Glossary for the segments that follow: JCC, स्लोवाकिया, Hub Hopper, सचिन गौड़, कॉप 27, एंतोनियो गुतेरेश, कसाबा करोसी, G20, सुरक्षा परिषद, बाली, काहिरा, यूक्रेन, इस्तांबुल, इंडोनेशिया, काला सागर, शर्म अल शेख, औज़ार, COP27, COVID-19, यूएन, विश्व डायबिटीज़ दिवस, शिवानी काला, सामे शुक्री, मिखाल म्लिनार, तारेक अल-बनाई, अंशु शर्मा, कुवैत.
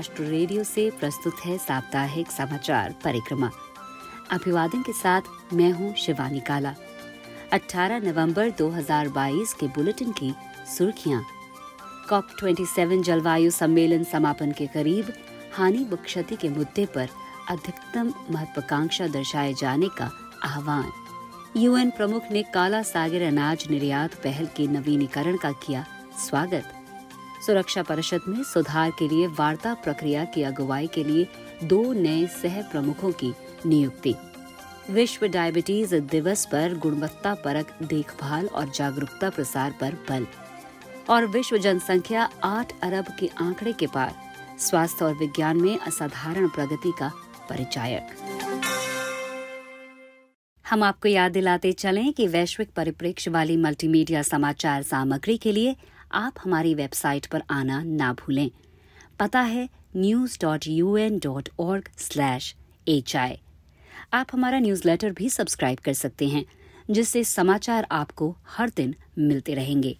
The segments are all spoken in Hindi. राष्ट्र रेडियो से प्रस्तुत है साप्ताहिक समाचार परिक्रमा। अभिवादन के साथ मैं हूं शिवानी काला। 18 नवंबर 2022 के बुलेटिन की सुर्खियां। कॉप 27 जलवायु सम्मेलन समापन के करीब, हानि व क्षति के मुद्दे पर अधिकतम महत्वाकांक्षा दर्शाए जाने का आह्वान। यूएन प्रमुख ने काला सागर अनाज निर्यात पहल के नवीनीकरण का किया स्वागत। सुरक्षा परिषद में सुधार के लिए वार्ता प्रक्रिया की अगुवाई के लिए 2 नए सह प्रमुखों की नियुक्ति। विश्व डायबिटीज़ दिवस पर गुणवत्ता परक देखभाल और जागरूकता प्रसार पर बल। और विश्व जनसंख्या 8 अरब के आंकड़े के पार, स्वास्थ्य और विज्ञान में असाधारण प्रगति का परिचायक। हम आपको याद दिलाते चलें कि वैश्विक परिप्रेक्ष्य वाली मल्टीमीडिया समाचार सामग्री के लिए आप हमारी वेबसाइट पर आना ना भूलें। पता है news.un.org/hi। आप हमारा न्यूज़लेटर भी सब्सक्राइब कर सकते हैं, जिससे समाचार आपको हर दिन मिलते रहेंगे।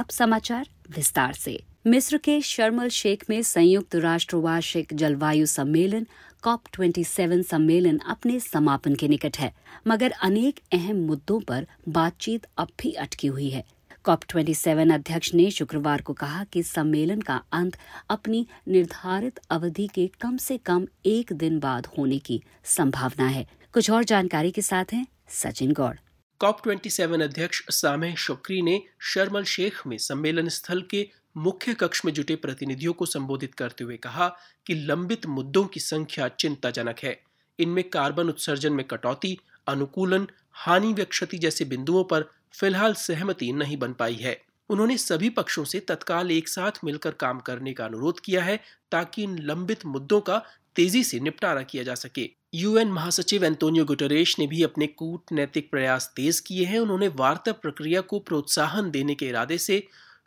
अब समाचार विस्तार से। मिस्र के शर्म अल शेख में संयुक्त राष्ट्र वार्षिक जलवायु सम्मेलन कॉप 27 सम्मेलन अपने समापन के निकट है, मगर अनेक अहम मुद्दों पर बातचीत अब भी अटकी हुई है। कॉप 27 अध्यक्ष ने शुक्रवार को कहा कि सम्मेलन का अंत अपनी निर्धारित अवधि के कम से कम 1 दिन बाद होने की संभावना है। कुछ और जानकारी के साथ हैं सचिन गौड़। कॉप 27 अध्यक्ष सामे शुक्री ने शर्म अल शेख में सम्मेलन स्थल के मुख्य कक्ष में जुटे प्रतिनिधियों को संबोधित करते हुए कहा कि लंबित मुद्दों की संख्या चिंताजनक है। इनमें कार्बन उत्सर्जन में कटौती, अनुकूलन, हानि व क्षति जैसे बिंदुओं पर फिलहाल सहमति नहीं बन पाई है। उन्होंने सभी पक्षों से तत्काल एक साथ मिलकर काम करने का अनुरोध किया है ताकि इन लंबित मुद्दों का तेजी से निपटारा किया जा सके। यूएन महासचिव एंतोनियो गुतेरेश ने भी अपने कूटनैतिक प्रयास तेज किए हैं। उन्होंने वार्ता प्रक्रिया को प्रोत्साहन देने के इरादे से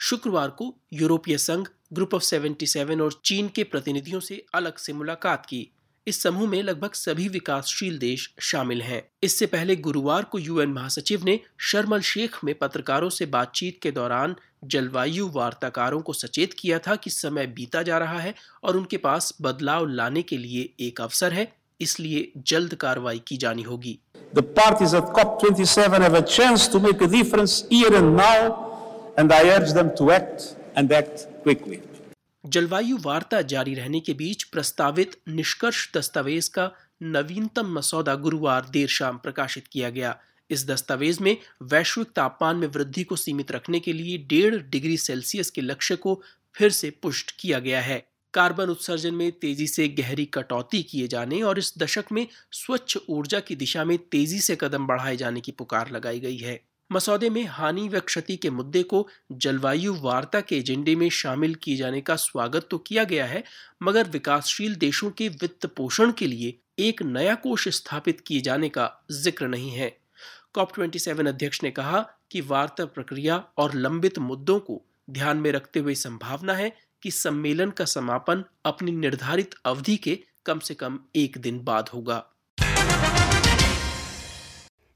शुक्रवार को यूरोपीय संघ, ग्रुप ऑफ 77 और चीन के प्रतिनिधियों से अलग से मुलाकात की। इस समूह में लगभग सभी विकासशील देश शामिल हैं। इससे पहले गुरुवार को यूएन महासचिव ने शर्म अल शेख में पत्रकारों से बातचीत के दौरान जलवायु वार्ताकारों को सचेत किया था कि समय बीता जा रहा है और उनके पास बदलाव लाने के लिए एक अवसर है, इसलिए जल्द कार्रवाई की जानी होगी। The parties at COP27 have a chance to make a difference here and now. And I urge them to act and act quickly. जलवायु वार्ता जारी रहने के बीच प्रस्तावित निष्कर्ष दस्तावेज का नवीनतम मसौदा गुरुवार देर शाम प्रकाशित किया गया। इस दस्तावेज में वैश्विक तापमान में वृद्धि को सीमित रखने के लिए 1.5 डिग्री सेल्सियस के लक्ष्य को फिर से पुष्ट किया गया है। कार्बन उत्सर्जन में तेजी से गहरी कटौती किए जाने और इस दशक में स्वच्छ ऊर्जा की दिशा में तेजी से कदम बढ़ाए जाने की पुकार लगाई गई है। मसौदे में हानि व क्षति के मुद्दे को जलवायु वार्ता के एजेंडे में शामिल किए जाने का स्वागत तो किया गया है, मगर विकासशील देशों के वित्त पोषण के लिए एक नया कोष स्थापित किए जाने का जिक्र नहीं है। COP27 अध्यक्ष ने कहा कि वार्ता प्रक्रिया और लंबित मुद्दों को ध्यान में रखते हुए संभावना है कि सम्मेलन का समापन अपनी निर्धारित अवधि के कम से कम 1 दिन बाद होगा।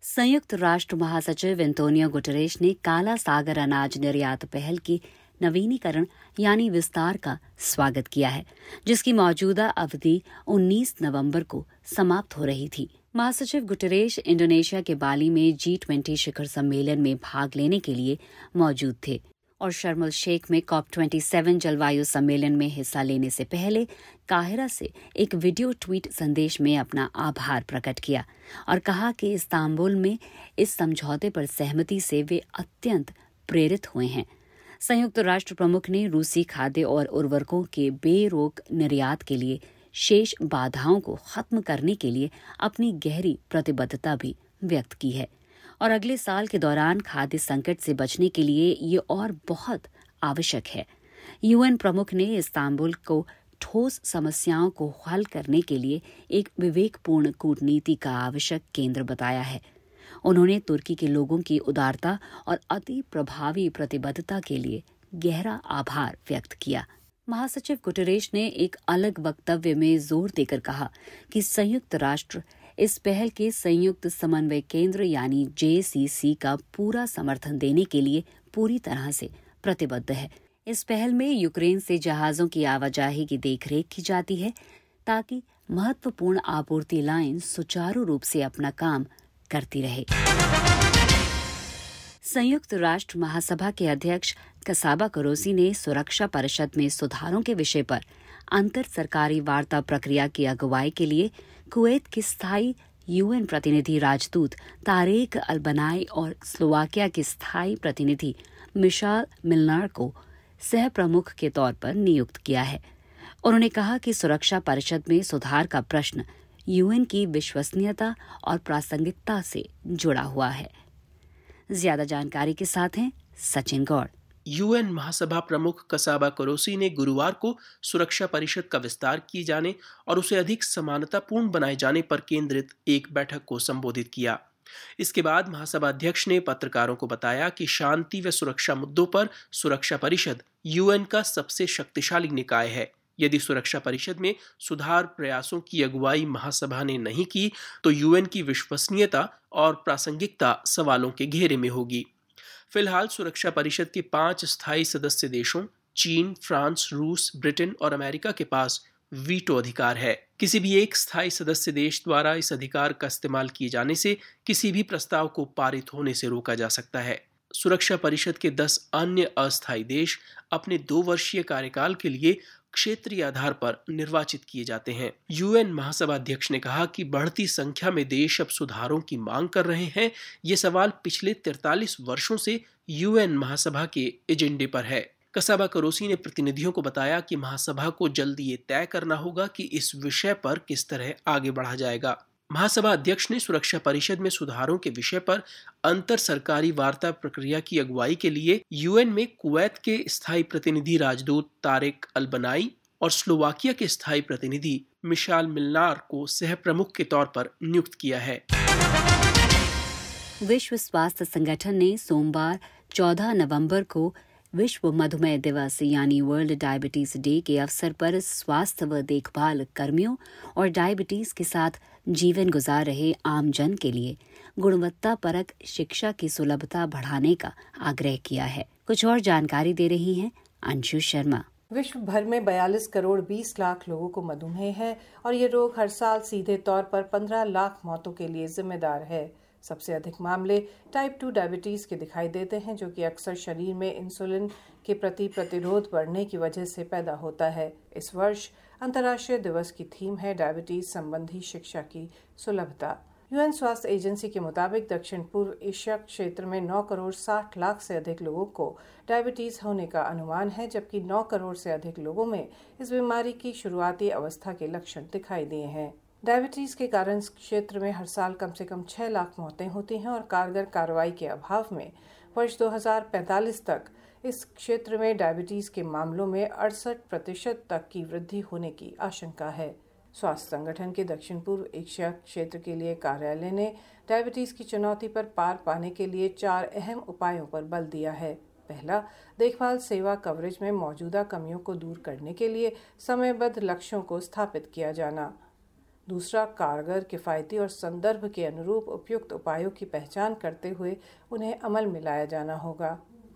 संयुक्त राष्ट्र महासचिव एंतोनियो गुतेरेश ने काला सागर अनाज निर्यात पहल की नवीनीकरण यानी विस्तार का स्वागत किया है, जिसकी मौजूदा अवधि 19 नवंबर को समाप्त हो रही थी। महासचिव गुतेरेश इंडोनेशिया के बाली में G20 शिखर सम्मेलन में भाग लेने के लिए मौजूद थे और शर्म अल शेख में COP27 जलवायु सम्मेलन में हिस्सा लेने से पहले काहिरा से एक वीडियो ट्वीट संदेश में अपना आभार प्रकट किया और कहा कि इस्तांबुल में इस समझौते पर सहमति से वे अत्यंत प्रेरित हुए हैं। संयुक्त राष्ट्र प्रमुख ने रूसी खाद्य और उर्वरकों के बेरोक निर्यात के लिए शेष बाधाओं को खत्म करने के लिए अपनी गहरी प्रतिबद्धता भी व्यक्त की है और अगले साल के दौरान खाद्य संकट से बचने के लिए ये और बहुत आवश्यक है। यूएन प्रमुख ने इस्तांबुल को ठोस समस्याओं को हल करने के लिए एक विवेकपूर्ण कूटनीति का आवश्यक केंद्र बताया है। उन्होंने तुर्की के लोगों की उदारता और अति प्रभावी प्रतिबद्धता के लिए गहरा आभार व्यक्त किया। महासचिव गुतेरेश ने एक अलग वक्तव्य में जोर देकर कहा कि संयुक्त राष्ट्र इस पहल के संयुक्त समन्वय केंद्र यानी JCC का पूरा समर्थन देने के लिए पूरी तरह से प्रतिबद्ध है। इस पहल में यूक्रेन से जहाजों की आवाजाही की देखरेख की जाती है ताकि महत्वपूर्ण आपूर्ति लाइन सुचारू रूप से अपना काम करती रहे। संयुक्त राष्ट्र महासभा के अध्यक्ष कसाबा करोसी ने सुरक्षा परिषद में सुधारों के विषय पर अंतर सरकारी वार्ता प्रक्रिया की अगुवाई के लिए कुवैत के स्थायी यूएन प्रतिनिधि राजदूत तारेक अल-बनाई और स्लोवाकिया के स्थायी प्रतिनिधि मिखाल म्लिनार को सह प्रमुख के तौर पर नियुक्त किया है। उन्होंने कहा कि सुरक्षा परिषद में सुधार का प्रश्न यूएन की विश्वसनीयता और प्रासंगिकता से जुड़ा हुआ है। ज्यादा जानकारी के साथ हैं सचिन गौड़। यूएन महासभा प्रमुख कसाबा करोसी ने गुरुवार को सुरक्षा परिषद का विस्तार किए जाने और उसे अधिक समानतापूर्ण बनाए जाने पर केंद्रित एक बैठक को संबोधित किया। इसके बाद महासभा अध्यक्ष ने पत्रकारों को बताया कि शांति व सुरक्षा मुद्दों पर सुरक्षा परिषद यूएन का सबसे शक्तिशाली निकाय है। यदि सुरक्षा परिषद में सुधार प्रयासों की अगुवाई महासभा ने नहीं की तो यूएन की विश्वसनीयता और प्रासंगिकता सवालों के घेरे में होगी। फिलहाल सुरक्षा परिषद के 5 स्थायी सदस्य देशों चीन, फ्रांस, रूस, ब्रिटेन और अमेरिका के पास वीटो अधिकार है। किसी भी एक स्थायी सदस्य देश द्वारा इस अधिकार का इस्तेमाल किए जाने से किसी भी प्रस्ताव को पारित होने से रोका जा सकता है। सुरक्षा परिषद के 10 अन्य अस्थायी देश अपने 2 वर्षीय कार्यकाल के लिए क्षेत्रीय आधार पर निर्वाचित किए जाते हैं। यूएन महासभा अध्यक्ष ने कहा कि बढ़ती संख्या में देश अब सुधारों की मांग कर रहे हैं। ये सवाल पिछले 43 वर्षों से यूएन महासभा के एजेंडे पर है। कसाबा करोसी ने प्रतिनिधियों को बताया कि महासभा को जल्द ये तय करना होगा कि इस विषय पर किस तरह आगे बढ़ा जाएगा। महासभा अध्यक्ष ने सुरक्षा परिषद में सुधारों के विषय पर अंतर सरकारी वार्ता प्रक्रिया की अगुवाई के लिए यूएन में कुवैत के स्थायी प्रतिनिधि राजदूत तारेक अल-बनाई और स्लोवाकिया के स्थायी प्रतिनिधि मिखाल म्लिनार को सह प्रमुख के तौर पर नियुक्त किया है। विश्व स्वास्थ्य संगठन ने सोमवार 14 नवंबर को विश्व मधुमेह दिवस यानी वर्ल्ड डायबिटीज़ डे के अवसर पर स्वास्थ्य व देखभाल कर्मियों और डायबिटीज़ के साथ जीवन गुजार रहे आमजन के लिए गुणवत्ता परक शिक्षा की सुलभता बढ़ाने का आग्रह किया है। कुछ और जानकारी दे रही हैं अंशु शर्मा। विश्व भर में 42 करोड़ 20 लाख लोगों को मधुमेह है और ये रोग हर साल सीधे तौर पर 15 लाख मौतों के लिए जिम्मेदार है। सबसे अधिक मामले टाइप 2 डायबिटीज़ के दिखाई देते हैं, जो कि अक्सर शरीर में इंसुलिन के प्रति प्रतिरोध बढ़ने की वजह से पैदा होता है। इस वर्ष अंतर्राष्ट्रीय दिवस की थीम है डायबिटीज़ संबंधी शिक्षा की सुलभता। यूएन स्वास्थ्य एजेंसी के मुताबिक दक्षिण पूर्व एशिया क्षेत्र में 9 करोड़ 60 लाख से अधिक लोगों को डायबिटीज़ होने का अनुमान है, जबकि 9 करोड़ से अधिक लोगों में इस बीमारी की शुरुआती अवस्था के लक्षण दिखाई दिए हैं। डायबिटीज़ के कारण इस क्षेत्र में हर साल कम से कम 6 लाख मौतें होती हैं और कारगर कार्रवाई के अभाव में वर्ष 2045 तक इस क्षेत्र में डायबिटीज़ के मामलों में 68% तक की वृद्धि होने की आशंका है। स्वास्थ्य संगठन के दक्षिण पूर्व एशिया क्षेत्र के लिए कार्यालय ने डायबिटीज़ की चुनौती पर पार पाने के लिए 4 अहम उपायों पर बल दिया है। पहला, देखभाल सेवा कवरेज में मौजूदा कमियों को दूर करने के लिए समयबद्ध लक्ष्यों को स्थापित किया जाना। दूसरा, कारगर, किफ़ायती और संदर्भ के अनुरूप उपयुक्त उपायों की पहचान करते हुए उन्हें अमल में लाया जाना होगा।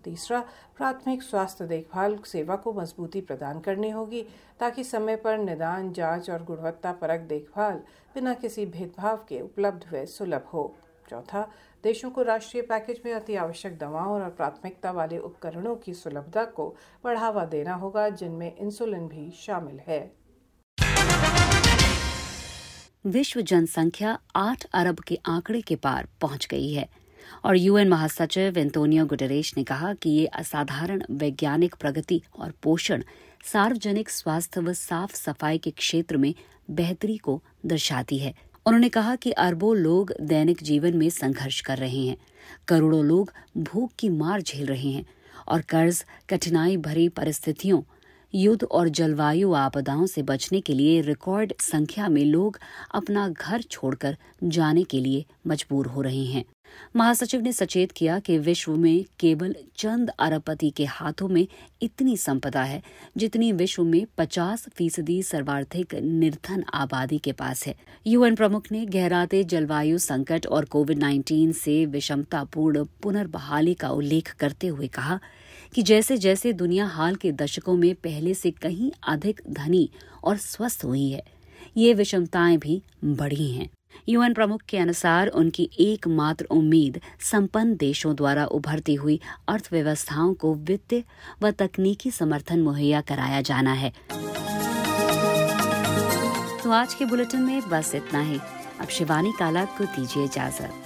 तीसरा, प्राथमिक स्वास्थ्य देखभाल सेवा को मजबूती प्रदान करनी होगी ताकि समय पर निदान, जांच और गुणवत्ता परक देखभाल बिना किसी भेदभाव के उपलब्ध व सुलभ हो। चौथा, देशों को राष्ट्रीय पैकेज में अति आवश्यक दवाओं और प्राथमिकता वाले उपकरणों की सुलभता को बढ़ावा देना होगा, जिनमें इंसुलिन भी शामिल है। विश्व जनसंख्या 8 अरब के आंकड़े के पार पहुंच गई है और यूएन महासचिव एंतोनियो गुतेरेश ने कहा कि ये असाधारण वैज्ञानिक प्रगति और पोषण सार्वजनिक स्वास्थ्य व साफ सफाई के क्षेत्र में बेहतरी को दर्शाती है। उन्होंने कहा कि अरबों लोग दैनिक जीवन में संघर्ष कर रहे हैं, करोड़ों लोग भूख की मार झेल रहे हैं और कर्ज, कठिनाई भरी परिस्थितियों, युद्ध और जलवायु आपदाओं से बचने के लिए रिकॉर्ड संख्या में लोग अपना घर छोड़कर जाने के लिए मजबूर हो रहे हैं। महासचिव ने सचेत किया कि विश्व में केवल चंद अरबपति के हाथों में इतनी संपदा है जितनी विश्व में 50% सर्वाधिक निर्धन आबादी के पास है। यूएन प्रमुख ने गहराते जलवायु संकट और कोविड-19 से विषमतापूर्ण पुनर्बहाली का उल्लेख करते हुए कहा कि जैसे जैसे दुनिया हाल के दशकों में पहले से कहीं अधिक धनी और स्वस्थ हुई है, ये विषमताएं भी बढ़ी हैं। यूएन प्रमुख के अनुसार उनकी एकमात्र उम्मीद संपन्न देशों द्वारा उभरती हुई अर्थव्यवस्थाओं को वित्तीय व तकनीकी समर्थन मुहैया कराया जाना है। तो आज के बुलेटिन में बस इतना ही। अब शिवानी काला को दीजिए इजाजत।